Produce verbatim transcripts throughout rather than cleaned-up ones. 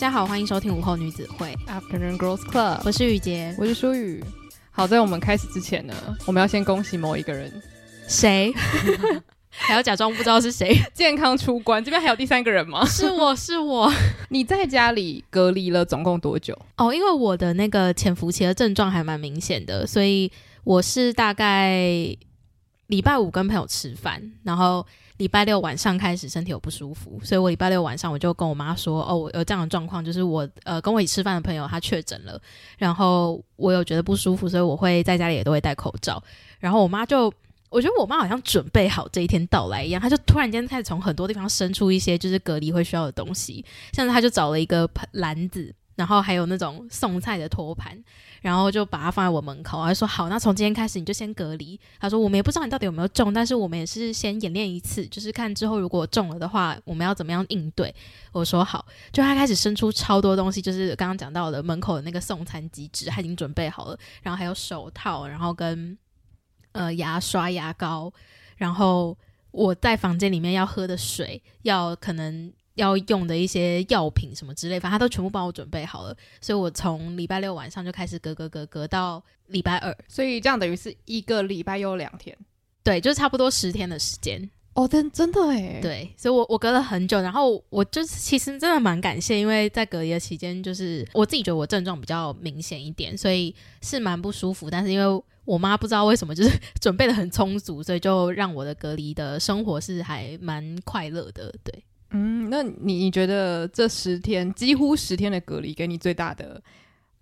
家好，欢迎收听午后女子会 Afternoon Girls Club， 我是雨洁，我是舒雨。好，在我们开始之前呢，我们要先恭喜某一个人。谁？还要假装不知道是谁。健康出关，这边还有第三个人吗？是我是我你在家里隔离了总共多久？哦，因为我的那个潜伏期的症状还蛮明显的，所以我是大概礼拜五跟朋友吃饭，然后礼拜六晚上开始身体有不舒服，所以我礼拜六晚上我就跟我妈说，哦，我有这样的状况，就是我呃跟我一起吃饭的朋友他确诊了，然后我有觉得不舒服，所以我会在家里也都会戴口罩。然后我妈就，我觉得我妈好像准备好这一天到来一样，她就突然间开始从很多地方生出一些就是隔离会需要的东西，像是她就找了一个篮子，然后还有那种送菜的托盘，然后就把它放在我门口。她说好，那从今天开始你就先隔离。她说我们也不知道你到底有没有中，但是我们也是先演练一次，就是看之后如果中了的话我们要怎么样应对。我说好，就她开始生出超多东西，就是刚刚讲到的门口的那个送餐机制她已经准备好了，然后还有手套，然后跟呃，牙刷、牙膏，然后我在房间里面要喝的水，要可能要用的一些药品什么之类，反正他都全部帮我准备好了。所以我从礼拜六晚上就开始隔隔隔隔到礼拜二，所以这样等于是一个礼拜又两天，对，就是差不多十天的时间。哦，真真的耶。对，所以我我隔了很久，然后我就其实真的蛮感谢，因为在隔离的期间，就是我自己觉得我症状比较明显一点，所以是蛮不舒服，但是因为我妈不知道为什么就是准备的很充足，所以就让我的隔离的生活是还蛮快乐的。对，嗯，那你你觉得这十天几乎十天的隔离给你最大的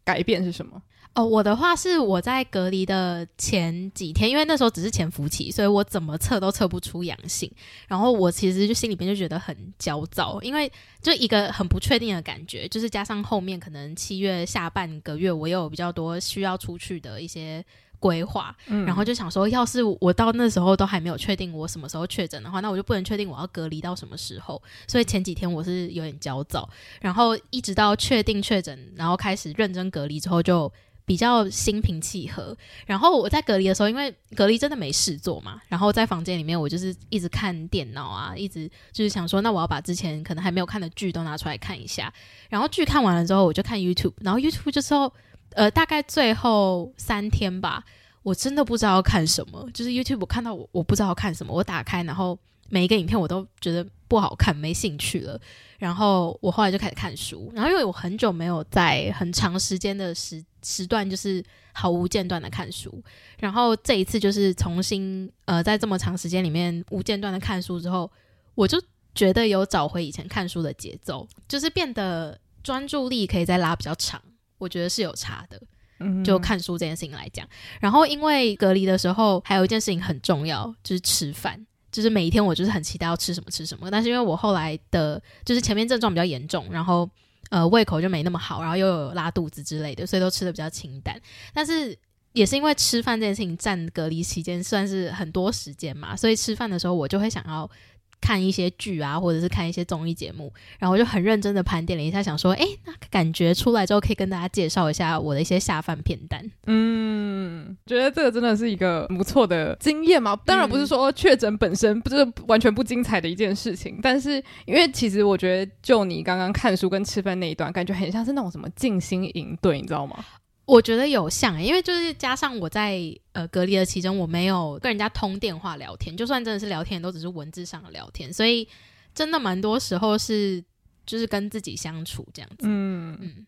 改变是什么？哦，我的话是我在隔离的前几天，因为那时候只是潜伏期，所以我怎么测都测不出阳性，然后我其实就心里面就觉得很焦躁，因为就一个很不确定的感觉，就是加上后面可能七月下半个月我有比较多需要出去的一些规划，嗯，然后就想说要是我到那时候都还没有确定我什么时候确诊的话，那我就不能确定我要隔离到什么时候，所以前几天我是有点焦躁，然后一直到确定确诊然后开始认真隔离之后就比较心平气和。然后我在隔离的时候，因为隔离真的没事做嘛，然后在房间里面我就是一直看电脑啊，一直就是想说那我要把之前可能还没有看的剧都拿出来看一下，然后剧看完了之后我就看 YouTube， 然后 YouTube 就是呃，大概最后三天吧，我真的不知道要看什么，就是 YouTube 我看到 我, 我不知道要看什么，我打开然后每一个影片我都觉得不好看，没兴趣了，然后我后来就开始看书，然后因为我很久没有在很长时间的 时, 时段就是毫无间断的看书，然后这一次就是重新呃，在这么长时间里面无间断的看书之后，我就觉得有找回以前看书的节奏，就是变得专注力可以再拉比较长，我觉得是有差的，就看书这件事情来讲。然后因为隔离的时候还有一件事情很重要，就是吃饭，就是每一天我就是很期待要吃什么吃什么，但是因为我后来的就是前面症状比较严重，然后呃胃口就没那么好，然后又有拉肚子之类的，所以都吃的比较清淡，但是也是因为吃饭这件事情占隔离期间算是很多时间嘛，所以吃饭的时候我就会想要看一些剧啊，或者是看一些综艺节目，然后我就很认真的盘点了一下，想说哎，那感觉出来之后可以跟大家介绍一下我的一些下饭片单。嗯，觉得这个真的是一个不错的经验嘛，当然不是说确诊本身不是完全不精彩的一件事情，嗯，但是因为其实我觉得就你刚刚看书跟吃饭那一段感觉很像是那种什么静心营队，你知道吗？我觉得有像，欸，因为就是加上我在呃隔离的期间，我没有跟人家通电话聊天，就算真的是聊天都只是文字上的聊天，所以真的蛮多时候是就是跟自己相处这样子。嗯嗯，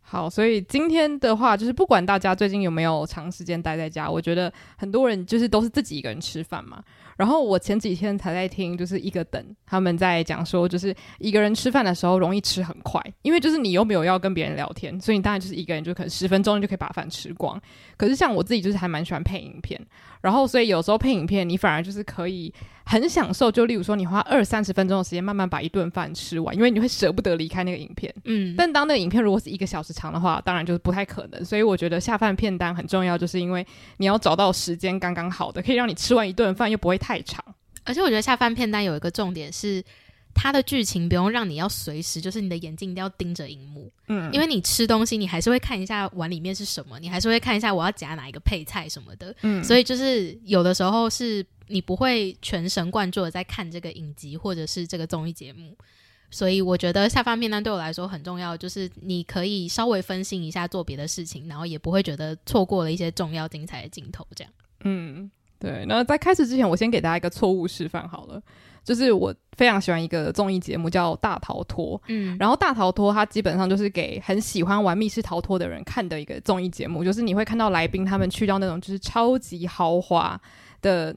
好，所以今天的话就是不管大家最近有没有长时间待在家，我觉得很多人就是都是自己一个人吃饭嘛，然后我前几天才在听就是一个等他们在讲说，就是一个人吃饭的时候容易吃很快，因为就是你又没有要跟别人聊天，所以你当然就是一个人就可能十分钟就可以把饭吃光。可是像我自己就是还蛮喜欢配影片，然后所以有时候配影片你反而就是可以很享受，就例如说你花二三十分钟的时间慢慢把一顿饭吃完，因为你会舍不得离开那个影片。嗯，但当那个影片如果是一个小时长的话当然就是不太可能，所以我觉得下饭片单很重要，就是因为你要找到时间刚刚好的可以让你吃完一顿饭又不会太长。而且我觉得下饭片单有一个重点是它的剧情不用让你要随时就是你的眼睛一定要盯着荧幕，嗯，因为你吃东西你还是会看一下碗里面是什么，你还是会看一下我要夹哪一个配菜什么的，嗯，所以就是有的时候是你不会全神贯注的在看这个影集或者是这个综艺节目，所以我觉得下饭片单对我来说很重要，就是你可以稍微分心一下做别的事情，然后也不会觉得错过了一些重要精彩的镜头这样。嗯，对。那在开始之前我先给大家一个错误示范好了，就是我非常喜欢一个综艺节目叫大逃脱，嗯，然后大逃脱它基本上就是给很喜欢玩密室逃脱的人看的一个综艺节目，就是你会看到来宾他们去到那种就是超级豪华的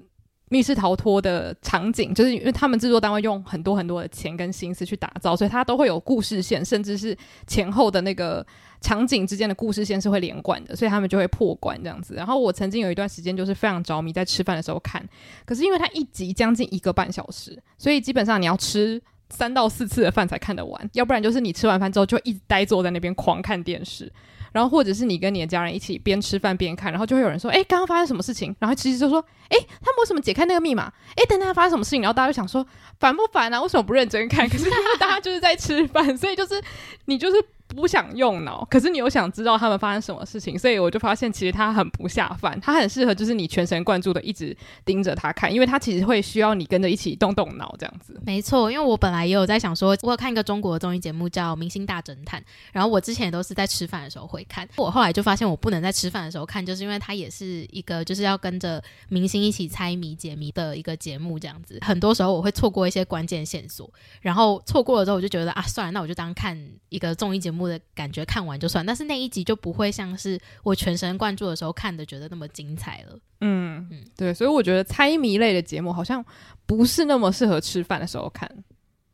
密室逃脱的场景，就是因为他们制作单位用很多很多的钱跟心思去打造，所以它都会有故事线，甚至是前后的那个场景之间的故事线是会连贯的，所以他们就会破关这样子。然后我曾经有一段时间就是非常着迷在吃饭的时候看，可是因为它一集将近一个半小时，所以基本上你要吃三到四次的饭才看得完，要不然就是你吃完饭之后就一直呆坐在那边狂看电视，然后或者是你跟你的家人一起边吃饭边看，然后就会有人说诶刚刚发生什么事情，然后其实就说诶他们为什么解开那个密码，诶等等发生什么事情，然后大家就想说烦不烦啊，为什么不认真看，可是因为大家就是在吃饭所以就是你就是不想用脑，可是你又想知道他们发生什么事情，所以我就发现其实它很不下饭，它很适合就是你全神贯注的一直盯着它看，因为它其实会需要你跟着一起动动脑这样子。没错，因为我本来也有在想说，我有看一个中国的综艺节目叫《明星大侦探》，然后我之前也都是在吃饭的时候会看，我后来就发现我不能在吃饭的时候看，就是因为它也是一个就是要跟着明星一起猜谜解谜的一个节目这样子，很多时候我会错过一些关键线索，然后错过了之后我就觉得啊算了，那我就当看一个综艺节目的感觉看完就算，但是那一集就不会像是我全神贯注的时候看的觉得那么精彩了。 嗯, 嗯对，所以我觉得猜谜类的节目好像不是那么适合吃饭的时候看，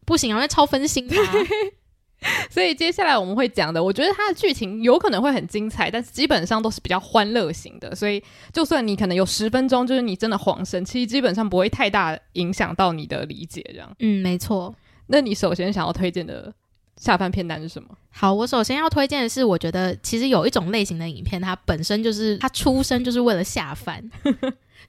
不行啊，因为超分心啊所以接下来我们会讲的，我觉得它的剧情有可能会很精彩，但是基本上都是比较欢乐型的，所以就算你可能有十分钟就是你真的恍神，其实基本上不会太大影响到你的理解这样。嗯，没错。那你首先想要推荐的下饭片单是什么？好，我首先要推荐的是，我觉得其实有一种类型的影片，它本身就是它出生就是为了下饭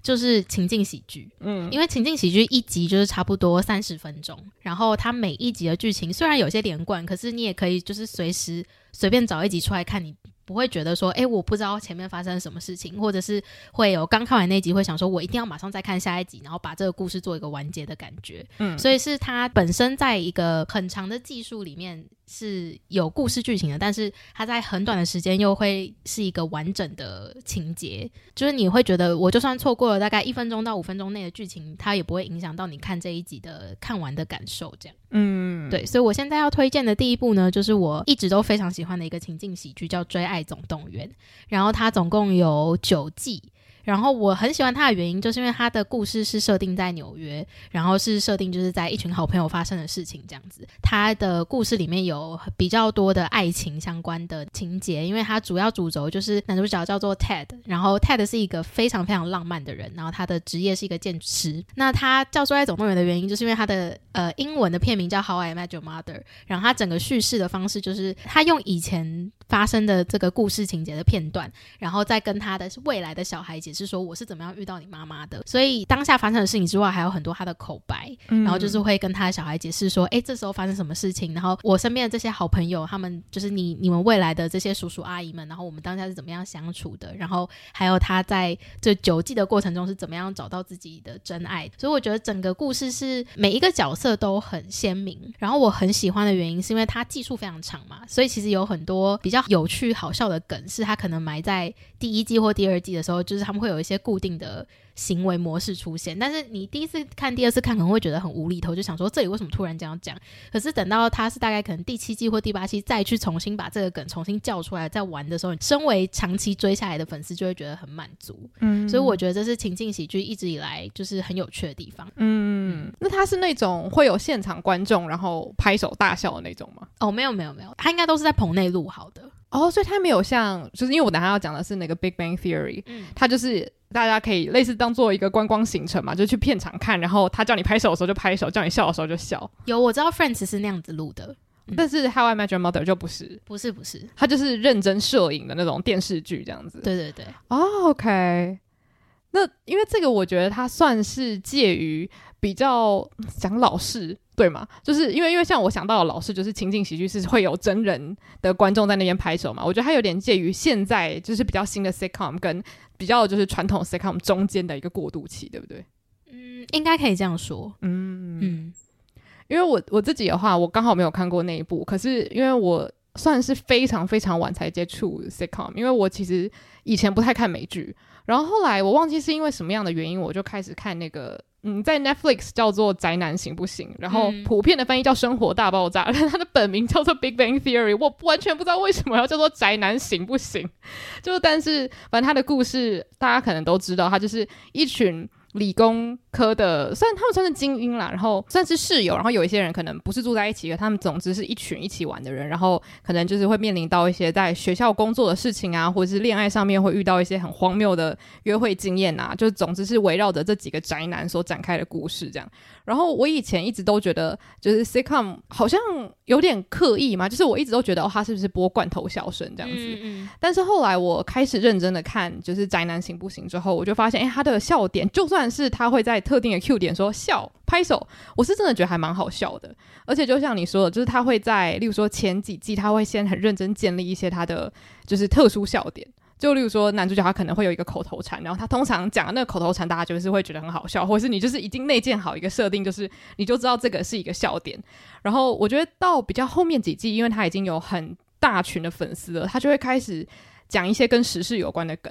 就是情境喜剧。嗯，因为情境喜剧一集就是差不多三十分钟，然后它每一集的剧情虽然有些连贯，可是你也可以就是随时随便找一集出来看，你不会觉得说诶我不知道前面发生什么事情，或者是会有刚看完那集会想说我一定要马上再看下一集，然后把这个故事做一个完结的感觉。嗯，所以是它本身在一个很长的技术里面是有故事剧情的，但是它在很短的时间又会是一个完整的情节，就是你会觉得我就算错过了大概一分钟到五分钟内的剧情，它也不会影响到你看这一集的看完的感受这样。嗯，对，所以我现在要推荐的第一部呢，就是我一直都非常喜欢的一个情境喜剧叫《追爱总动员》，然后它总共有九季，然后我很喜欢它的原因就是因为它的故事是设定在纽约，然后是设定就是在一群好朋友发生的事情这样子。它的故事里面有比较多的爱情相关的情节，因为它主要主轴就是男主角叫做 Ted， 然后 Ted 是一个非常非常浪漫的人，然后他的职业是一个建筑师。那他叫《追爱总动员》的原因就是因为他的呃英文的片名叫 How I Met Your Mother， 然后他整个叙事的方式就是他用以前发生的这个故事情节的片段，然后再跟他的未来的小孩解释说我是怎么样遇到你妈妈的，所以当下发生的事情之外还有很多他的口白，然后就是会跟他的小孩解释说诶这时候发生什么事情，然后我身边的这些好朋友他们就是你你们未来的这些叔叔阿姨们，然后我们当下是怎么样相处的，然后还有他在这九季的过程中是怎么样找到自己的真爱。所以我觉得整个故事是每一个角色都很鲜明，然后我很喜欢的原因是因为他技术非常长嘛，所以其实有很多比较有趣好笑的梗是他可能埋在第一季或第二季的时候，就是他们会有一些固定的行为模式出现，但是你第一次看第二次看可能会觉得很无厘头，就想说这里为什么突然这样讲，可是等到他是大概可能第七季或第八季再去重新把这个梗重新叫出来再玩的时候，身为长期追下来的粉丝就会觉得很满足。嗯，所以我觉得这是情境喜剧一直以来就是很有趣的地方。 嗯, 嗯，那他是那种会有现场观众然后拍手大笑的那种吗？哦，没有没有没有，他应该都是在棚内录好的。哦，所以他没有像就是因为我等一下要讲的是那个 Big Bang Theory，嗯，他就是大家可以类似当做一个观光行程嘛，就去片场看，然后他叫你拍手的时候就拍手，叫你笑的时候就笑。有，我知道 Friends 是那样子录的，嗯，但是 How I Met Your Mother 就不是不是不是，他就是认真摄影的那种电视剧这样子。对对对。哦， OK， 那因为这个我觉得它算是介于比较讲老式对嘛，就是因为因为像我想到的老师就是情景喜剧是会有真人的观众在那边拍手嘛，我觉得它有点介于现在就是比较新的 sitcom 跟比较就是传统 sitcom 中间的一个过渡期，对不对？嗯，应该可以这样说。嗯嗯，因为我我自己的话我刚好没有看过那一部，可是因为我算是非常非常晚才接触 sitcom， 因为我其实以前不太看美剧，然后后来我忘记是因为什么样的原因我就开始看那个嗯，在 Netflix 叫做宅男行不行，然后普遍的翻译叫生活大爆炸，但它的本名叫做 Big Bang Theory， 我完全不知道为什么要叫做宅男行不行，就但是反正它的故事大家可能都知道，它就是一群理工科的，虽然他们算是精英啦，然后算是室友，然后有一些人可能不是住在一起的，他们总之是一群一起玩的人，然后可能就是会面临到一些在学校工作的事情啊，或者是恋爱上面会遇到一些很荒谬的约会经验啊，就总之是围绕着这几个宅男所展开的故事这样。然后我以前一直都觉得就是 sitcom 好像有点刻意嘛，就是我一直都觉得哦，他是不是播罐头笑声这样子，嗯嗯，但是后来我开始认真的看就是宅男行不行之后，我就发现哎，他的笑点就算但是他会在特定的 Q 点说笑拍手，我是真的觉得还蛮好笑的，而且就像你说的，就是他会在例如说前几季他会先很认真建立一些他的就是特殊笑点，就例如说男主角他可能会有一个口头禅，然后他通常讲的那个口头禅大家就是会觉得很好笑，或是你就是已经内建好一个设定，就是你就知道这个是一个笑点，然后我觉得到比较后面几季因为他已经有很大群的粉丝了，他就会开始讲一些跟时事有关的梗，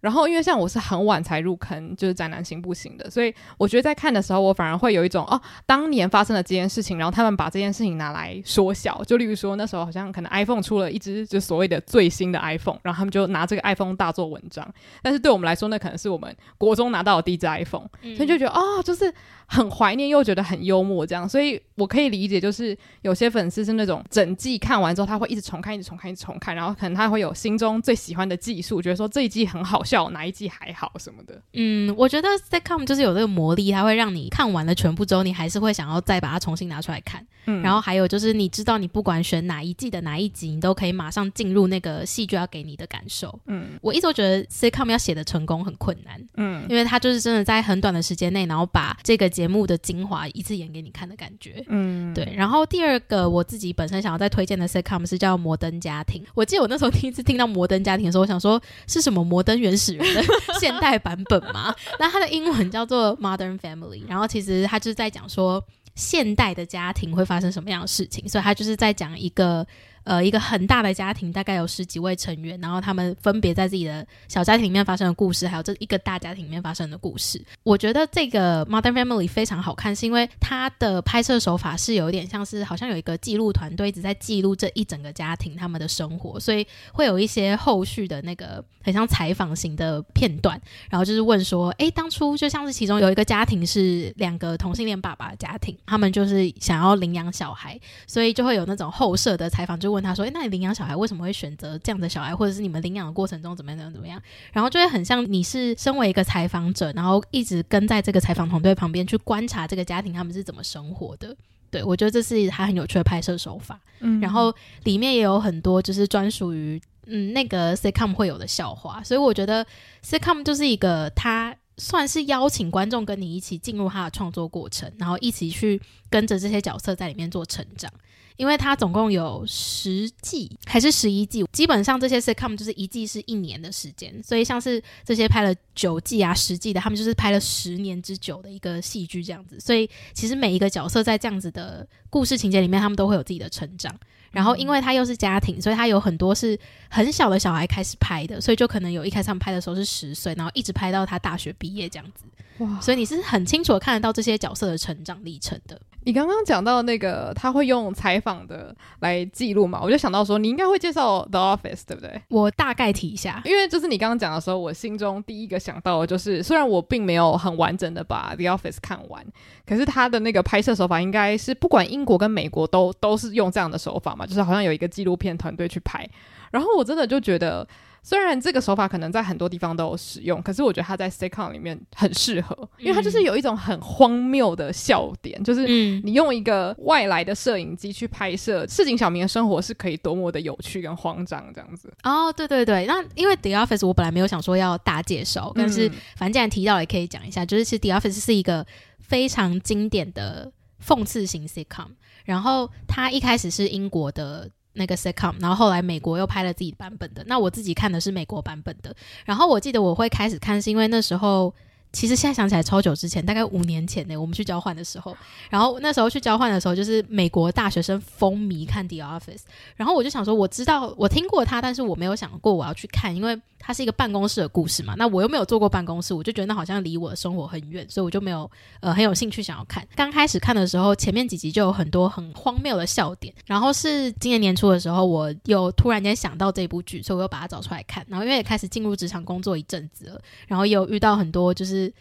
然后因为像我是很晚才入坑就是宅男行不行的，所以我觉得在看的时候我反而会有一种哦，当年发生了这件事情，然后他们把这件事情拿来说小，就例如说那时候好像可能 iPhone 出了一支就所谓的最新的 iPhone， 然后他们就拿这个 iPhone 大做文章，但是对我们来说那可能是我们国中拿到的第一支 iPhone，嗯，所以就觉得哦，就是很怀念又觉得很幽默这样，所以我可以理解就是有些粉丝是那种整季看完之后他会一直重看一直重看一直重看，然后可能他会有心中最喜欢的技术，觉得说这一季很好笑，哪一季还好什么的。嗯，我觉得 sitcom 就是有这个魔力，它会让你看完了全部之后你还是会想要再把它重新拿出来看，嗯，然后还有就是你知道你不管选哪一季的哪一集你都可以马上进入那个戏剧要给你的感受。嗯，我一直都觉得 sitcom 要写的成功很困难，嗯，因为它就是真的在很短的时间内然后把这个节目的精华一次演给你看的感觉。嗯，对。然后第二个我自己本身想要再推荐的 sitcom 是叫摩登家庭，我记得我那时候第一次听到摩登家庭的时候我想说是什么摩登原始使用的现代版本嘛，那它的英文叫做 Modern Family， 然后其实它就是在讲说现代的家庭会发生什么样的事情，所以它就是在讲一个呃，一个很大的家庭大概有十几位成员，然后他们分别在自己的小家庭里面发生的故事，还有这一个大家庭里面发生的故事。我觉得这个 Modern Family 非常好看是因为它的拍摄手法是有点像是好像有一个记录团队一直在记录这一整个家庭他们的生活，所以会有一些后续的那个很像采访型的片段，然后就是问说诶，当初就像是其中有一个家庭是两个同性恋爸爸的家庭，他们就是想要领养小孩，所以就会有那种后设的采访，就问他说，欸，那你领养小孩为什么会选择这样的小孩，或者是你们领养的过程中怎么样怎么样，然后就会很像你是身为一个采访者，然后一直跟在这个采访团队旁边去观察这个家庭他们是怎么生活的。对，我觉得这是他很有趣的拍摄手法，嗯，然后里面也有很多就是专属于嗯那个 sitcom 会有的笑话，所以我觉得 sitcom 就是一个他算是邀请观众跟你一起进入他的创作过程，然后一起去跟着这些角色在里面做成长。因为它总共有十季还是十一季，基本上这些 sitcom 就是一季是一年的时间，所以像是这些拍了九季啊十季的，他们就是拍了十年之久的一个戏剧这样子，所以其实每一个角色在这样子的故事情节里面他们都会有自己的成长。然后因为它又是家庭，所以它有很多是很小的小孩开始拍的，所以就可能有一开始他们拍的时候是十岁，然后一直拍到他大学毕业这样子。哇，所以你是很清楚的看得到这些角色的成长历程的。你刚刚讲到那个他会用采访的来记录嘛，我就想到说你应该会介绍 The Office 对不对？我大概提一下，因为就是你刚刚讲的时候我心中第一个想到的就是虽然我并没有很完整的把 The Office 看完，可是他的那个拍摄手法应该是不管英国跟美国都都是用这样的手法嘛，就是好像有一个纪录片团队去拍，然后我真的就觉得虽然这个手法可能在很多地方都有使用，可是我觉得它在 sitcom 里面很适合，因为它就是有一种很荒谬的笑点，嗯，就是你用一个外来的摄影机去拍摄市井小民的生活是可以多么的有趣跟慌张这样子。哦，对对对，那因为 The Office 我本来没有想说要大介绍，但是反正既然提到也可以讲一下，就是其实 The Office 是一个非常经典的讽刺型 sitcom， 然后它一开始是英国的那个 sitcom， 然后后来美国又拍了自己版本的，那我自己看的是美国版本的。然后我记得我会开始看是因为那时候其实现在想起来超久之前，大概五年前呢，我们去交换的时候，然后那时候去交换的时候就是美国大学生风靡看 The Office， 然后我就想说我知道我听过它，但是我没有想过我要去看，因为它是一个办公室的故事嘛，那我又没有做过办公室，我就觉得那好像离我的生活很远，所以我就没有呃很有兴趣想要看。刚开始看的时候前面几集就有很多很荒谬的笑点，然后是今年年初的时候我又突然间想到这部剧，所以我又把它找出来看，然后因为也开始进入职场工作一阵子了，然后也有遇到很多就是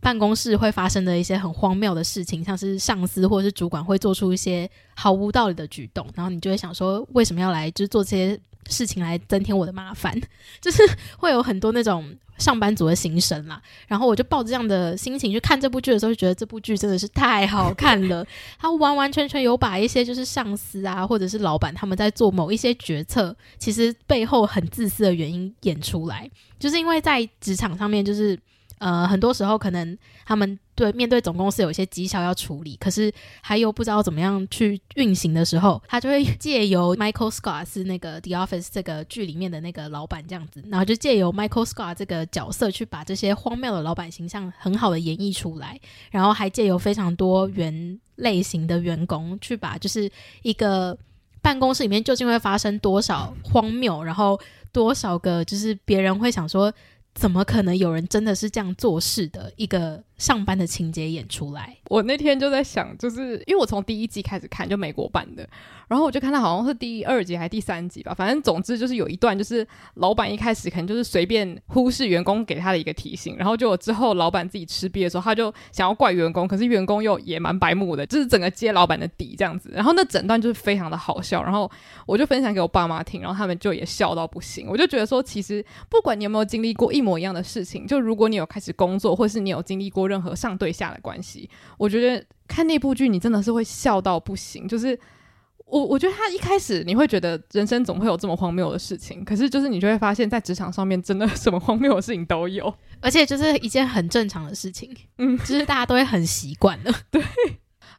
办公室会发生的一些很荒谬的事情，像是上司或是主管会做出一些毫无道理的举动，然后你就会想说为什么要来就是做这些事情来增添我的麻烦，就是会有很多那种上班族的心声啦。然后我就抱着这样的心情去看这部剧的时候，就觉得这部剧真的是太好看了它完完全全有把一些就是上司啊或者是老板他们在做某一些决策其实背后很自私的原因演出来，就是因为在职场上面就是呃，很多时候可能他们对面对总公司有一些绩效要处理，可是还有不知道怎么样去运行的时候，他就会借由 Michael Scott 是那个 The Office 这个剧里面的那个老板这样子，然后就借由 Michael Scott 这个角色去把这些荒谬的老板形象很好的演绎出来，然后还借由非常多元类型的员工去把就是一个办公室里面究竟会发生多少荒谬，然后多少个就是别人会想说怎么可能有人真的是这样做事的一个上班的情节演出来。我那天就在想，就是因为我从第一季开始看，就美国版的，然后我就看到好像是第二集还是第三集吧，反正总之就是有一段就是老板一开始可能就是随便忽视员工给他的一个提醒，然后就之后老板自己吃瘪的时候他就想要怪员工，可是员工又也蛮白目的，就是整个揭老板的底这样子，然后那整段就是非常的好笑，然后我就分享给我爸妈听，然后他们就也笑到不行。我就觉得说其实不管你有没有经历过一模一样的事情，就如果你有开始工作或是你有经历过任何上对下的关系，我觉得看那部剧你真的是会笑到不行。就是我我觉得他一开始你会觉得人生总会有这么荒谬的事情，可是就是你就会发现在职场上面真的什么荒谬的事情都有，而且就是一件很正常的事情，嗯，就是大家都会很习惯了对，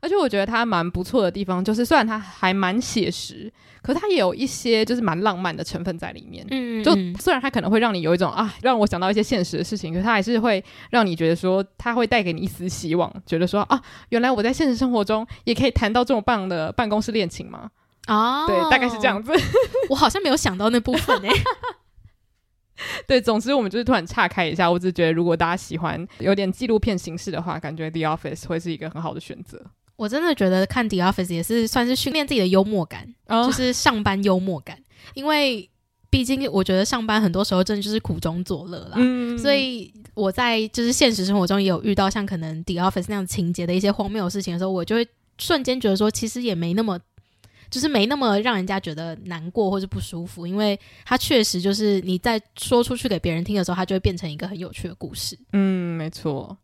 而且我觉得他蛮不错的地方就是虽然他还蛮写实，可是他也有一些就是蛮浪漫的成分在里面，嗯，就虽然他可能会让你有一种啊让我想到一些现实的事情，可是他还是会让你觉得说他会带给你一丝希望，觉得说啊原来我在现实生活中也可以谈到这么棒的办公室恋情吗？哦，对，大概是这样子我好像没有想到那部分欸对，总之我们就是突然岔开一下，我只觉得如果大家喜欢有点纪录片形式的话，感觉 The Office 会是一个很好的选择。我真的觉得看 The Office 也是算是训练自己的幽默感，oh. 就是上班幽默感，因为毕竟我觉得上班很多时候真的就是苦中作乐啦，嗯，所以我在就是现实生活中也有遇到像可能 The Office 那样情节的一些荒谬的事情的时候，我就会瞬间觉得说其实也没那么就是没那么让人家觉得难过或是不舒服，因为它确实就是你在说出去给别人听的时候，它就会变成一个很有趣的故事。嗯，没错。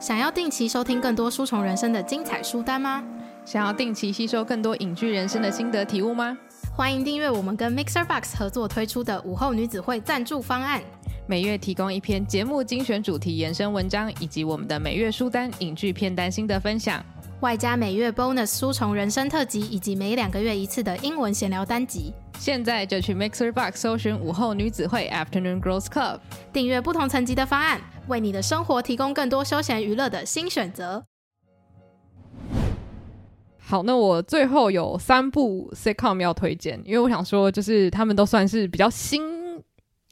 想要定期收听更多书虫人生的精彩书单吗？想要定期吸收更多影剧人生的心得体悟吗？欢迎订阅我们跟 Mixerbox 合作推出的午后女子会赞助方案，每月提供一篇节目精选主题延伸文章，以及我们的每月书单、影剧片单心得分享，外加每月 bonus 书虫人生特辑，以及每两个月一次的英文闲聊单集。现在就去 Mixerbox 搜寻午后女子会 Afternoon Girls Club， 订阅不同层级的方案，为你的生活提供更多休闲娱乐的新选择。好，那我最后有三部 sitcom 要推荐，因为我想说就是他们都算是比较新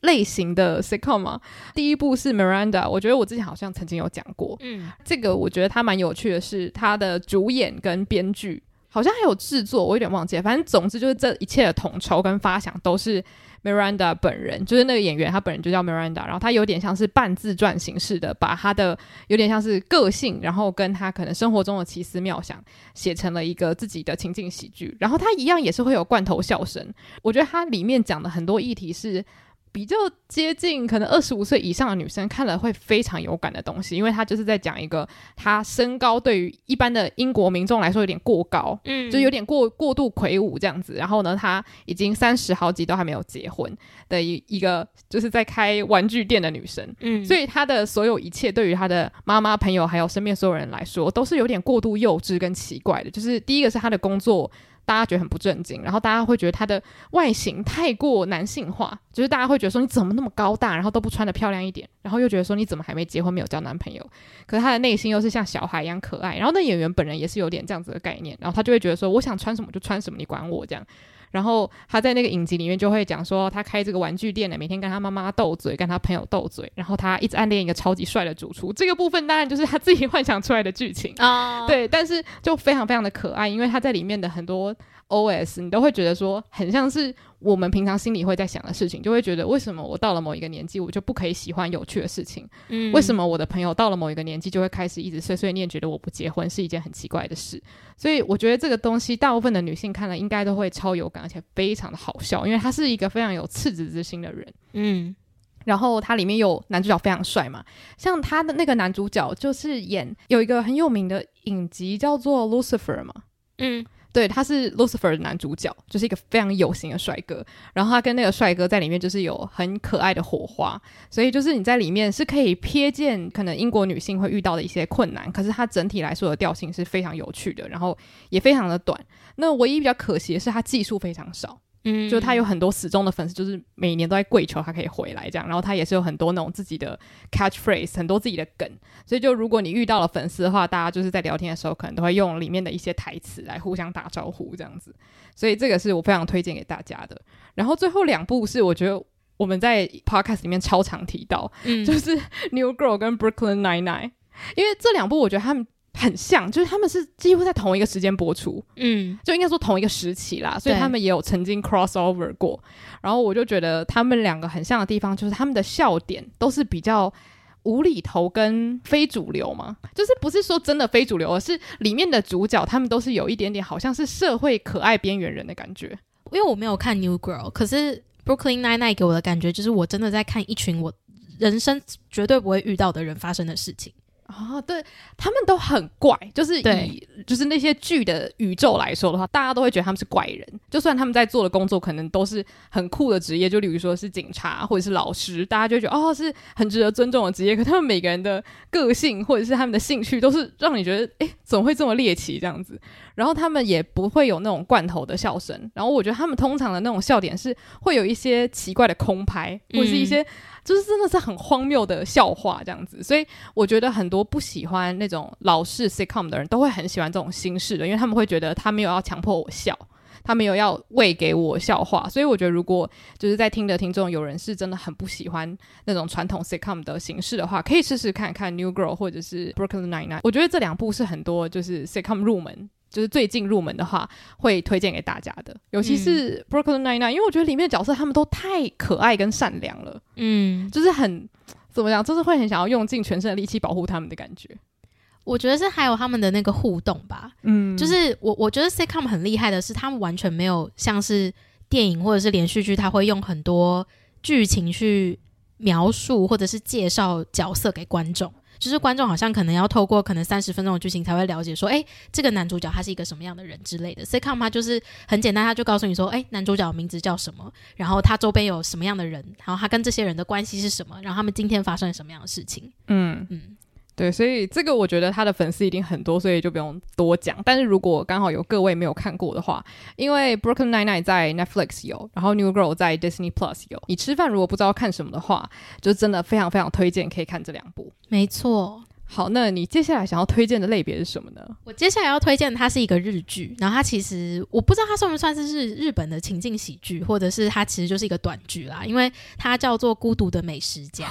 类型的 sitcom 嘛。第一部是 Miranda， 我觉得我之前好像曾经有讲过，嗯，这个我觉得它蛮有趣的是它的主演跟编剧好像还有制作，我有点忘记了，反正总之就是这一切的统筹跟发想都是 Miranda 本人，就是那个演员他本人就叫 Miranda， 然后他有点像是半自传形式的把他的有点像是个性然后跟他可能生活中的奇思妙想写成了一个自己的情境喜剧，然后他一样也是会有罐头笑声。我觉得他里面讲的很多议题是比较接近可能二十五岁以上的女生看了会非常有感的东西，因为她就是在讲一个她身高对于一般的英国民众来说有点过高，嗯，就有点过过度魁梧这样子，然后呢她已经三十好几都还没有结婚的一个就是在开玩具店的女生，嗯，所以她的所有一切对于她的妈妈朋友还有身边所有人来说都是有点过度幼稚跟奇怪的。就是第一个是她的工作大家觉得很不正经，然后大家会觉得他的外形太过男性化，就是大家会觉得说你怎么那么高大，然后都不穿得漂亮一点，然后又觉得说你怎么还没结婚没有交男朋友，可是他的内心又是像小孩一样可爱，然后那演员本人也是有点这样子的概念，然后他就会觉得说我想穿什么就穿什么，你管我这样。然后他在那个影集里面就会讲说他开这个玩具店的，每天跟他妈妈斗嘴，跟他朋友斗嘴，然后他一直暗恋一个超级帅的主厨，这个部分当然就是他自己幻想出来的剧情、oh. 对，但是就非常非常的可爱，因为他在里面的很多 O S 你都会觉得说很像是我们平常心里会在想的事情，就会觉得为什么我到了某一个年纪我就不可以喜欢有趣的事情、嗯、为什么我的朋友到了某一个年纪就会开始一直碎碎念觉得我不结婚是一件很奇怪的事。所以我觉得这个东西大部分的女性看了应该都会超有感，而且非常的好笑，因为他是一个非常有赤子之心的人。嗯，然后他里面有男主角非常帅嘛，像他的那个男主角就是演有一个很有名的影集叫做 Lucifer 嘛，嗯对，他是 Lucifer 的男主角，就是一个非常有型的帅哥，然后他跟那个帅哥在里面就是有很可爱的火花，所以就是你在里面是可以瞥见可能英国女性会遇到的一些困难，可是他整体来说的调性是非常有趣的，然后也非常的短。那唯一比较可惜的是他技术非常少，嗯，就他有很多死忠的粉丝，就是每年都在跪求他可以回来这样，然后他也是有很多那种自己的 catchphrase， 很多自己的梗，所以就如果你遇到了粉丝的话，大家就是在聊天的时候可能都会用里面的一些台词来互相打招呼这样子，所以这个是我非常推荐给大家的。然后最后两部是我觉得我们在 podcast 里面超常提到、嗯、就是 New Girl 跟 Brooklyn Nine-Nine， 因为这两部我觉得他们很像，就是他们是几乎在同一个时间播出，嗯，就应该说同一个时期啦，所以他们也有曾经 crossover 过。然后我就觉得他们两个很像的地方就是他们的笑点都是比较无厘头跟非主流嘛，就是不是说真的非主流，而是里面的主角他们都是有一点点好像是社会可爱边缘人的感觉。因为我没有看 New Girl， 可是 Brooklyn Nine-Nine 给我的感觉就是我真的在看一群我人生绝对不会遇到的人发生的事情。哦，对，他们都很怪，就是以就是那些剧的宇宙来说的话，大家都会觉得他们是怪人，就算他们在做的工作可能都是很酷的职业，就例如说是警察或者是老师，大家就会觉得哦是很值得尊重的职业，可他们每个人的个性或者是他们的兴趣都是让你觉得诶怎么会这么猎奇这样子。然后他们也不会有那种罐头的笑声，然后我觉得他们通常的那种笑点是会有一些奇怪的空拍或者是一些、嗯就是真的是很荒谬的笑话这样子，所以我觉得很多不喜欢那种老式 sitcom 的人都会很喜欢这种新式的，因为他们会觉得他没有要强迫我笑，他没有要喂给我笑话。所以我觉得如果就是在听的听众有人是真的很不喜欢那种传统 sitcom 的形式的话，可以试试看看 New Girl 或者是 Brooklyn Nine-Nine， 我觉得这两部是很多就是 sitcom 入门就是最近入门的话会推荐给大家的，尤其是 Brooklyn Nine-Nine、嗯、因为我觉得里面的角色他们都太可爱跟善良了，嗯，就是很怎么讲，就是会很想要用尽全身的力气保护他们的感觉。我觉得是还有他们的那个互动吧，嗯，就是我我觉得 sitcom 很厉害的是他们完全没有像是电影或者是连续剧他会用很多剧情去描述或者是介绍角色给观众，就是观众好像可能要透过可能三十分钟的剧情才会了解说诶这个男主角他是一个什么样的人之类的。 sitcom 他就是很简单，他就告诉你说诶男主角的名字叫什么，然后他周边有什么样的人，然后他跟这些人的关系是什么，然后他们今天发生了什么样的事情。嗯嗯，对，所以这个我觉得他的粉丝一定很多，所以就不用多讲。但是如果刚好有各位没有看过的话，因为 Brooklyn Nine-Nine 在 Netflix 有，然后 New Girl 在 Disney Plus 有，你吃饭如果不知道看什么的话，就真的非常非常推荐可以看这两部。没错。好，那你接下来想要推荐的类别是什么呢？我接下来要推荐它是一个日剧，然后它其实我不知道它算不算是 日, 日本的情境喜剧，或者是它其实就是一个短剧啦，因为它叫做《孤独的美食家》。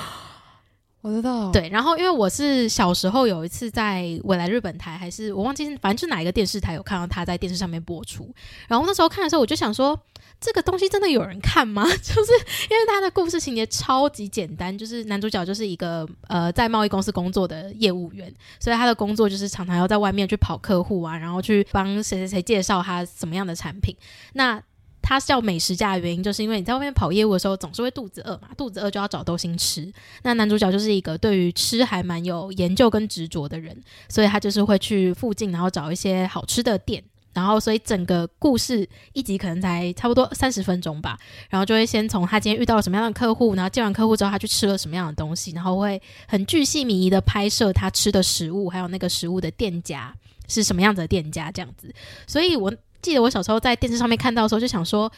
我知道，对，然后因为我是小时候有一次在未来日本台还是我忘记，反正就是哪一个电视台有看到他在电视上面播出，然后那时候看的时候我就想说这个东西真的有人看吗？就是因为他的故事情节超级简单，就是男主角就是一个呃在贸易公司工作的业务员，所以他的工作就是常常要在外面去跑客户啊，然后去帮谁谁谁介绍他什么样的产品。那它叫美食家的原因就是因为你在外面跑业务的时候总是会肚子饿嘛，肚子饿就要找东西吃，那男主角就是一个对于吃还蛮有研究跟执着的人，所以他就是会去附近然后找一些好吃的店，然后所以整个故事一集可能才差不多三十分钟吧，然后就会先从他今天遇到了什么样的客户，然后见完客户之后他去吃了什么样的东西，然后会很巨细靡遗的拍摄他吃的食物还有那个食物的店家是什么样子的店家这样子。所以我记得我小时候在电视上面看到的时候就想说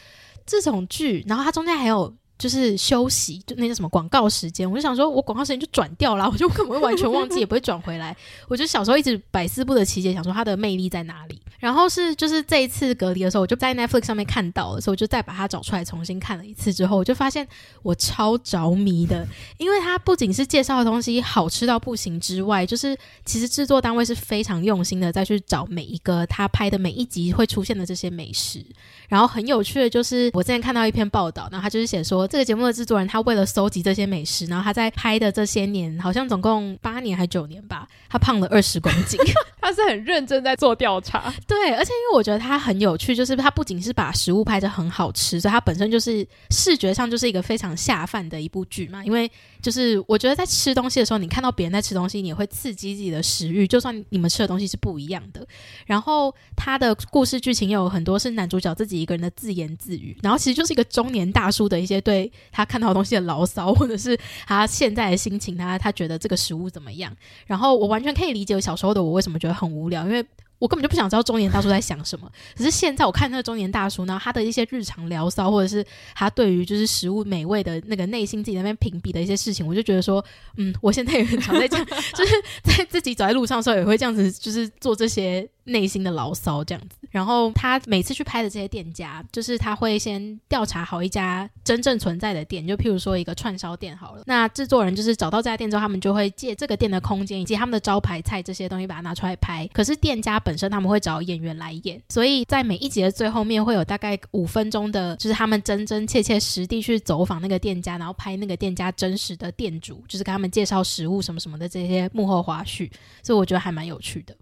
这种剧，然后它中间还有就是休息，就那叫什么广告时间，我就想说我广告时间就转掉了，我就根本会完全忘记也不会转回来。我就小时候一直百思不得其解，想说它的魅力在哪里。然后是就是这一次隔离的时候，我就在 Netflix 上面看到的时候，我就再把它找出来重新看了一次之后，我就发现我超着迷的。因为它不仅是介绍的东西好吃到不行之外，就是其实制作单位是非常用心的再去找每一个它拍的每一集会出现的这些美食。然后很有趣的就是我之前看到一篇报道，然后它就是写说这个节目的制作人他为了搜集这些美食，然后他在拍的这些年好像总共八年还九年吧，他胖了二十公斤他是很认真在做调查。对，而且因为我觉得他很有趣，就是他不仅是把食物拍得很好吃，所以他本身就是视觉上就是一个非常下饭的一部剧嘛。因为就是我觉得在吃东西的时候，你看到别人在吃东西，你也会刺激自己的食欲，就算你们吃的东西是不一样的。然后他的故事剧情有很多是男主角自己一个人的自言自语，然后其实就是一个中年大叔的一些对他看到的东西的牢骚，或者是他现在的心情，他他觉得这个食物怎么样。然后我完全可以理解我小时候的我为什么觉得很无聊，因为我根本就不想知道中年大叔在想什么。只是现在我看那个中年大叔呢，他的一些日常聊骚，或者是他对于就是食物美味的那个内心自己在那边评比的一些事情，我就觉得说嗯，我现在也很常在这样就是在自己走在路上的时候也会这样子，就是做这些内心的牢骚这样子。然后他每次去拍的这些店家，就是他会先调查好一家真正存在的店，就譬如说一个串烧店好了，那制作人就是找到这家店之后，他们就会借这个店的空间以及他们的招牌菜这些东西把它拿出来拍。可是店家本身他们会找演员来演，所以在每一集的最后面会有大概五分钟的就是他们真真切切实地去走访那个店家，然后拍那个店家真实的店主，就是跟他们介绍食物什么什么的这些幕后花絮，所以我觉得还蛮有趣的。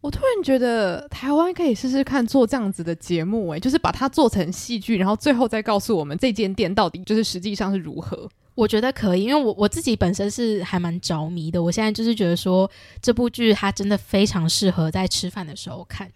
我突然觉得台湾可以试试看做这样子的节目、欸、就是把它做成戏剧，然后最后再告诉我们这间店到底就是实际上是如何。我觉得可以，因为我我自己本身是还蛮着迷的，我现在就是觉得说这部剧它真的非常适合在吃饭的时候看。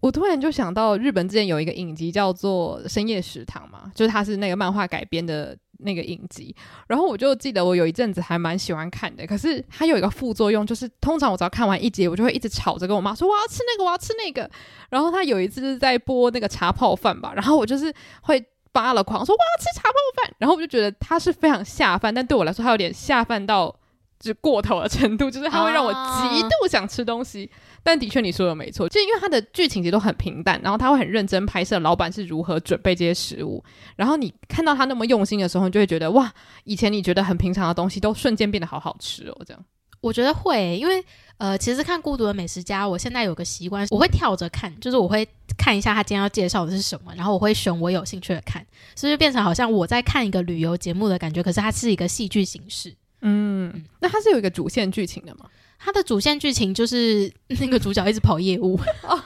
我突然就想到日本之前有一个影集叫做《深夜食堂》嘛，就是它是那个漫画改编的那个影集，然后我就记得我有一阵子还蛮喜欢看的。可是它有一个副作用，就是通常我只要看完一集，我就会一直吵着跟我妈说我要吃那个我要吃那个。然后他有一次就是在播那个茶泡饭吧，然后我就是会发了狂说我要吃茶泡饭，然后我就觉得它是非常下饭，但对我来说它有点下饭到就过头的程度，就是它会让我极度想吃东西、oh. 但的确你说的没错，就因为它的剧情其实都很平淡，然后它会很认真拍摄老板是如何准备这些食物，然后你看到它那么用心的时候，你就会觉得哇，以前你觉得很平常的东西都瞬间变得好好吃哦。这样我觉得会、欸、因为呃，其实看《孤独的美食家》我现在有个习惯，我会跳着看，就是我会看一下他今天要介绍的是什么，然后我会选我有兴趣的看，所以就变成好像我在看一个旅游节目的感觉，可是它是一个戏剧形式。嗯，那它是有一个主线剧情的吗？它的主线剧情就是那个主角一直跑业务、哦欸、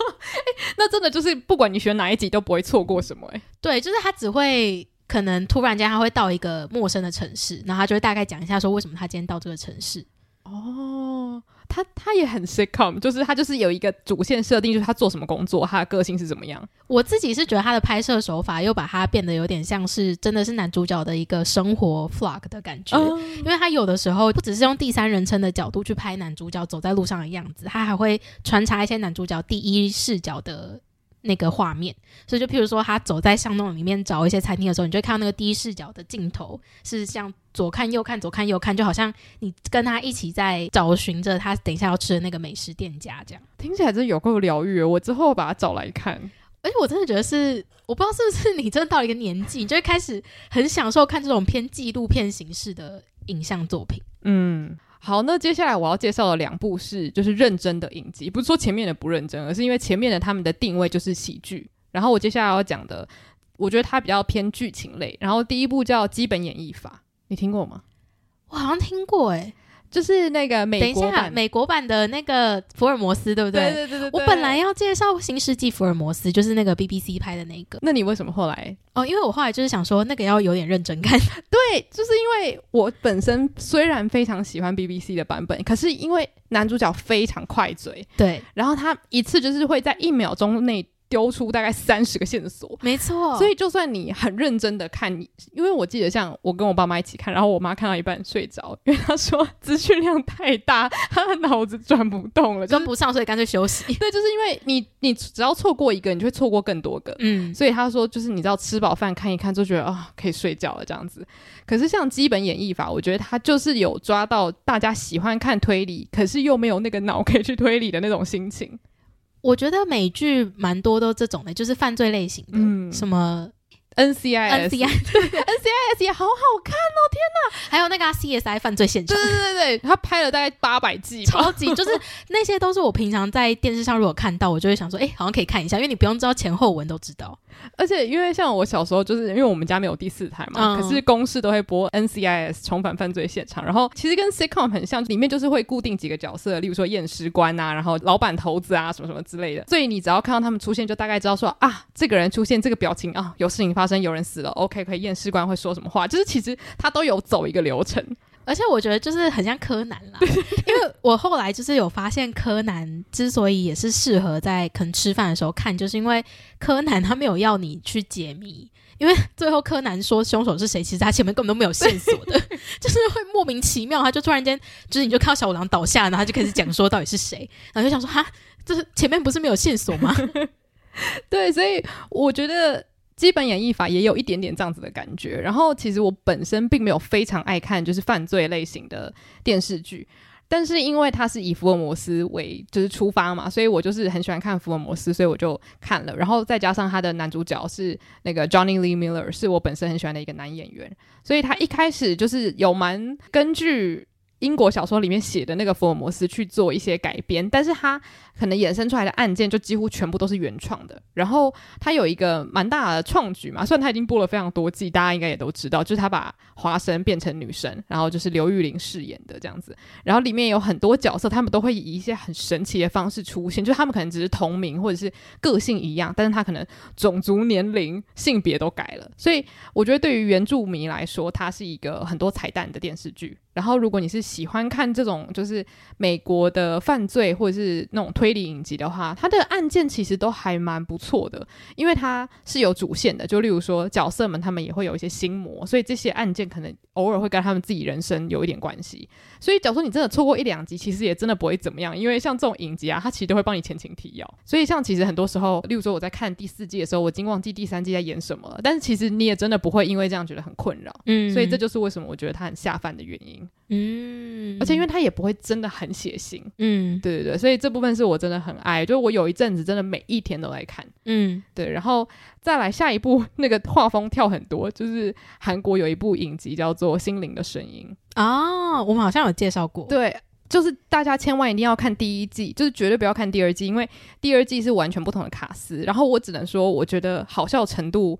那真的就是不管你选哪一集都不会错过什么、欸、对，就是他只会可能突然间他会到一个陌生的城市，然后他就会大概讲一下说为什么他今天到这个城市。哦，他他也很 sitcom， 就是他就是有一个主线设定，就是他做什么工作，他的个性是怎么样。我自己是觉得他的拍摄手法又把他变得有点像是真的是男主角的一个生活 vlog 的感觉、哦、因为他有的时候不只是用第三人称的角度去拍男主角走在路上的样子，他还会穿插一些男主角第一视角的那个画面，所以就譬如说他走在巷弄里面找一些餐厅的时候，你就会看到那个第一视角的镜头是像左看右看左看右看，就好像你跟他一起在找寻着他等一下要吃的那个美食店家这样。听起来真的有够疗愈，我之后把它找来看。而且我真的觉得是，我不知道是不是你真的到一个年纪你就会开始很享受看这种偏纪录片形式的影像作品。嗯，好，那接下来我要介绍的两部是就是认真的影集，不是说前面的不认真，而是因为前面的他们的定位就是喜剧，然后我接下来要讲的我觉得它比较偏剧情类。然后第一部叫《基本演绎法》，你听过吗？我好像听过耶、欸、就是那个美国版，等一下，美国版的那个福尔摩斯对不对？对对对对对。我本来要介绍《新世纪福尔摩斯》，就是那个 B B C 拍的那个。那你为什么后来？哦，因为我后来就是想说那个要有点认真看对，就是因为我本身虽然非常喜欢 B B C 的版本，可是因为男主角非常快嘴，对，然后他一次就是会在一秒钟内丢出大概三十个线索，没错。所以就算你很认真的看，因为我记得像我跟我爸妈一起看，然后我妈看到一半睡着，因为她说资讯量太大，她的脑子转不动了，转不上，所以干脆休息。对，就是因为你你只要错过一个，你就会错过更多个。嗯，所以她说就是你知道吃饱饭看一看就觉得啊、哦、可以睡觉了这样子。可是像基本演绎法，我觉得她就是有抓到大家喜欢看推理，可是又没有那个脑可以去推理的那种心情。我觉得美剧蛮多都这种的，就是犯罪类型的、嗯、什么 N C I S N C I S 也好好看哦，天哪，还有那个、啊、C S I 犯罪现场，对对对对，他拍了大概八百季吧，超级，就是那些都是我平常在电视上如果看到我就会想说哎、欸，好像可以看一下，因为你不用知道前后文都知道，而且因为像我小时候就是因为我们家没有第四台嘛、嗯、可是公视都会播 N C I S 重返犯罪现场，然后其实跟 sitcom 很像，里面就是会固定几个角色，例如说验尸官啊，然后老板头子啊什么什么之类的，所以你只要看到他们出现就大概知道说啊这个人出现，这个表情啊有事情发生，有人死了 OK 可以，验尸官会说什么话，就是其实他都有走一个流程，而且我觉得就是很像柯南啦因为我后来就是有发现柯南之所以也是适合在可能吃饭的时候看，就是因为柯南他没有要你去解谜，因为最后柯南说凶手是谁，其实他前面根本都没有线索的就是会莫名其妙他就突然间就是你就看到小五郎倒下，然后他就开始讲说到底是谁然后就想说哈，就是前面不是没有线索吗对，所以我觉得基本演绎法也有一点点这样子的感觉，然后其实我本身并没有非常爱看就是犯罪类型的电视剧，但是因为它是以福尔摩斯为就是出发嘛，所以我就是很喜欢看福尔摩斯，所以我就看了，然后再加上他的男主角是那个 Johnny Lee Miller， 是我本身很喜欢的一个男演员，所以他一开始就是有蛮根据英国小说里面写的那个福尔摩斯去做一些改编，但是他可能衍生出来的案件就几乎全部都是原创的，然后他有一个蛮大的创举嘛，虽然他已经播了非常多季，大家应该也都知道，就是他把华生变成女生，然后就是刘玉玲饰演的这样子，然后里面有很多角色他们都会以一些很神奇的方式出现，就是他们可能只是同名或者是个性一样，但是他可能种族年龄性别都改了，所以我觉得对于原著迷来说它是一个很多彩蛋的电视剧，然后如果你是喜欢看这种就是美国的犯罪或者是那种推理影集的话，它的案件其实都还蛮不错的，因为它是有主线的，就例如说角色们他们也会有一些心魔，所以这些案件可能偶尔会跟他们自己人生有一点关系，所以假如说你真的错过一两集其实也真的不会怎么样，因为像这种影集啊它其实都会帮你前情提要，所以像其实很多时候例如说我在看第四季的时候我已经忘记第三季在演什么了，但是其实你也真的不会因为这样觉得很困扰，嗯，所以这就是为什么我觉得它很下饭的原因，嗯，而且因为他也不会真的很血腥，嗯，对对对，所以这部分是我真的很爱，就是我有一阵子真的每一天都在看，嗯，对，然后再来下一部那个画风跳很多，就是韩国有一部影集叫做《心灵的声音》啊、哦，我们好像有介绍过，对。就是大家千万一定要看第一季，就是绝对不要看第二季，因为第二季是完全不同的卡司，然后我只能说我觉得好笑程度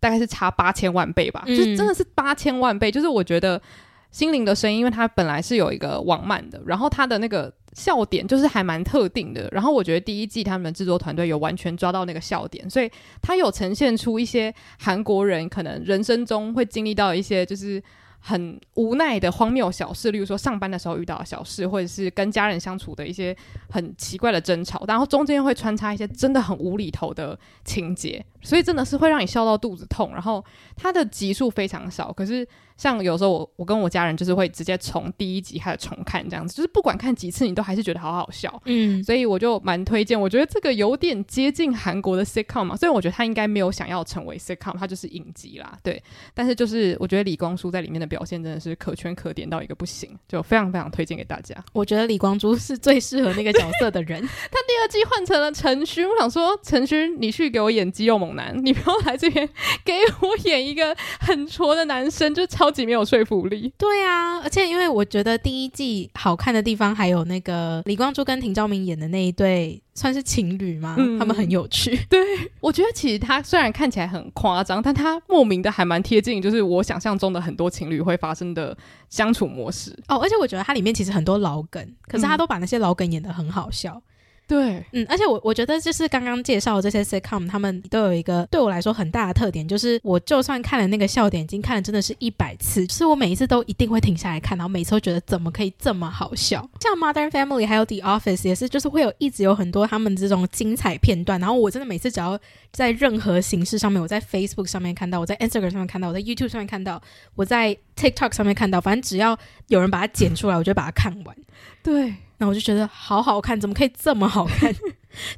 大概是差八千万倍吧、嗯、就是真的是八千万倍，就是我觉得心灵的声音因为它本来是有一个网漫的，然后它的那个笑点就是还蛮特定的，然后我觉得第一季他们的制作团队有完全抓到那个笑点，所以它有呈现出一些韩国人可能人生中会经历到一些就是很无奈的荒谬小事，例如说上班的时候遇到的小事，或者是跟家人相处的一些很奇怪的争吵，然后中间会穿插一些真的很无厘头的情节，所以真的是会让你笑到肚子痛，然后它的集数非常少，可是像有时候 我, 我跟我家人就是会直接从第一集开始重看这样子，就是不管看几次你都还是觉得好好笑，嗯，所以我就蛮推荐，我觉得这个有点接近韩国的 sitcom 嘛，虽然我觉得他应该没有想要成为 sitcom， 他就是影集啦，对，但是就是我觉得李光洙在里面的表现真的是可圈可点到一个不行，就非常非常推荐给大家。我觉得李光洙是最适合那个角色的人他第二季换成了陈勋，我想说陈勋你去给我演肌肉猛男，你不要来这边给我演一个很挫的男生，就超超级没有说服力。对啊，而且因为我觉得第一季好看的地方还有那个李光洙跟廷照明演的那一对算是情侣吗、嗯、他们很有趣。对，我觉得其实他虽然看起来很夸张，但他莫名的还蛮贴近就是我想象中的很多情侣会发生的相处模式哦，而且我觉得他里面其实很多老梗，可是他都把那些老梗演得很好笑、嗯对，嗯，而且我我觉得就是刚刚介绍的这些 sitcom 他们都有一个对我来说很大的特点，就是我就算看了那个笑点已经看了真的是一百次，就是我每一次都一定会停下来看，然后每次都觉得怎么可以这么好笑。像 Modern Family 还有 The Office 也是，就是会有一直有很多他们这种精彩片段，然后我真的每次只要在任何形式上面，我在 Facebook 上面看到，我在 Instagram 上面看到，我在 YouTube 上面看到，我在 TikTok 上面看到，反正只要有人把它剪出来我就把它看完。对，那我就觉得好好看，怎么可以这么好看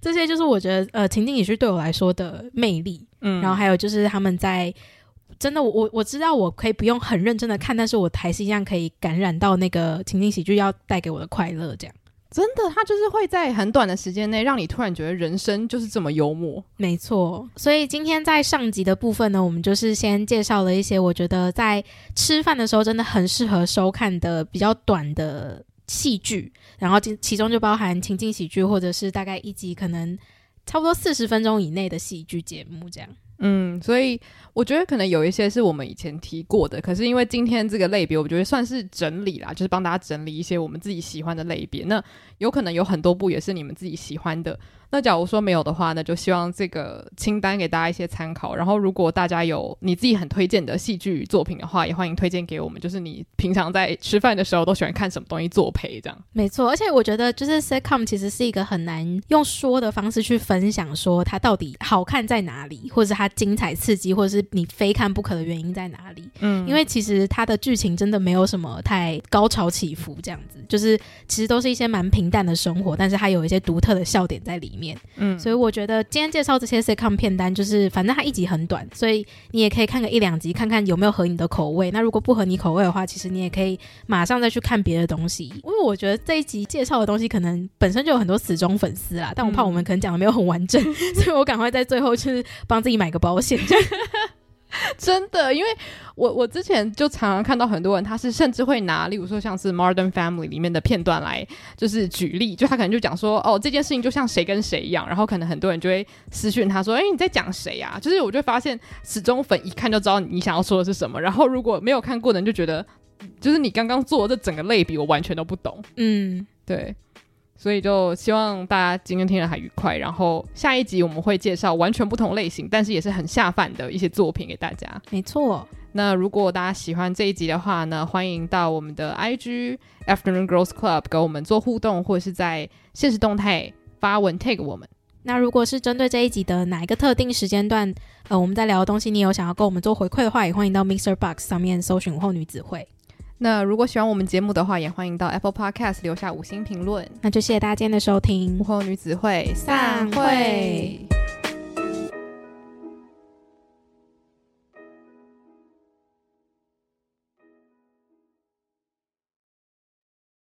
这些就是我觉得呃情景喜剧对我来说的魅力。嗯，然后还有就是他们在真的我我知道我可以不用很认真的看，但是我还是一样可以感染到那个情景喜剧要带给我的快乐。这样真的它就是会在很短的时间内让你突然觉得人生就是这么幽默。没错，所以今天在上集的部分呢，我们就是先介绍了一些我觉得在吃饭的时候真的很适合收看的比较短的戏剧，然后其中就包含情境喜剧或者是大概一集可能差不多四十分钟以内的戏剧节目这样。嗯，所以我觉得可能有一些是我们以前提过的，可是因为今天这个类别我觉得算是整理啦，就是帮大家整理一些我们自己喜欢的类别，那有可能有很多部也是你们自己喜欢的，那假如说没有的话，那就希望这个清单给大家一些参考，然后如果大家有你自己很推荐的戏剧作品的话，也欢迎推荐给我们，就是你平常在吃饭的时候都喜欢看什么东西作陪这样。没错，而且我觉得就是 sitcom 其实是一个很难用说的方式去分享说它到底好看在哪里，或者它精彩刺激，或者是你非看不可的原因在哪里。嗯，因为其实它的剧情真的没有什么太高潮起伏这样子，就是其实都是一些蛮平淡的生活，但是它有一些独特的笑点在里面。嗯，所以我觉得今天介绍这些 sitcom 片单，就是反正它一集很短，所以你也可以看个一两集看看有没有合你的口味，那如果不合你口味的话，其实你也可以马上再去看别的东西。因为我觉得这一集介绍的东西可能本身就有很多死忠粉丝啦，但我怕我们可能讲的没有很完整、嗯、所以我赶快在最后就是帮自己买个保险真的，因为我我之前就常常看到很多人，他是甚至会拿例如说像是 Modern Family 里面的片段来就是举例，就他可能就讲说哦这件事情就像谁跟谁一样，然后可能很多人就会私讯他说哎、欸、你在讲谁啊，就是我就发现死忠粉一看就知道你想要说的是什么，然后如果没有看过的人就觉得就是你刚刚做的这整个类比我完全都不懂。嗯，对，所以就希望大家今天听得还愉快，然后下一集我们会介绍完全不同类型但是也是很下饭的一些作品给大家。没错，那如果大家喜欢这一集的话呢，欢迎到我们的 I G Afternoon Girls Club 跟我们做互动，或者是在限时动态发文 tag 我们。那如果是针对这一集的哪一个特定时间段呃，我们在聊的东西你有想要跟我们做回馈的话，也欢迎到 Mixerbox 上面搜寻午后女子会。那如果喜欢我们节目的话，也欢迎到 Apple Podcast 留下五星评论。那就谢谢大家今天的收听，午后女子会散会。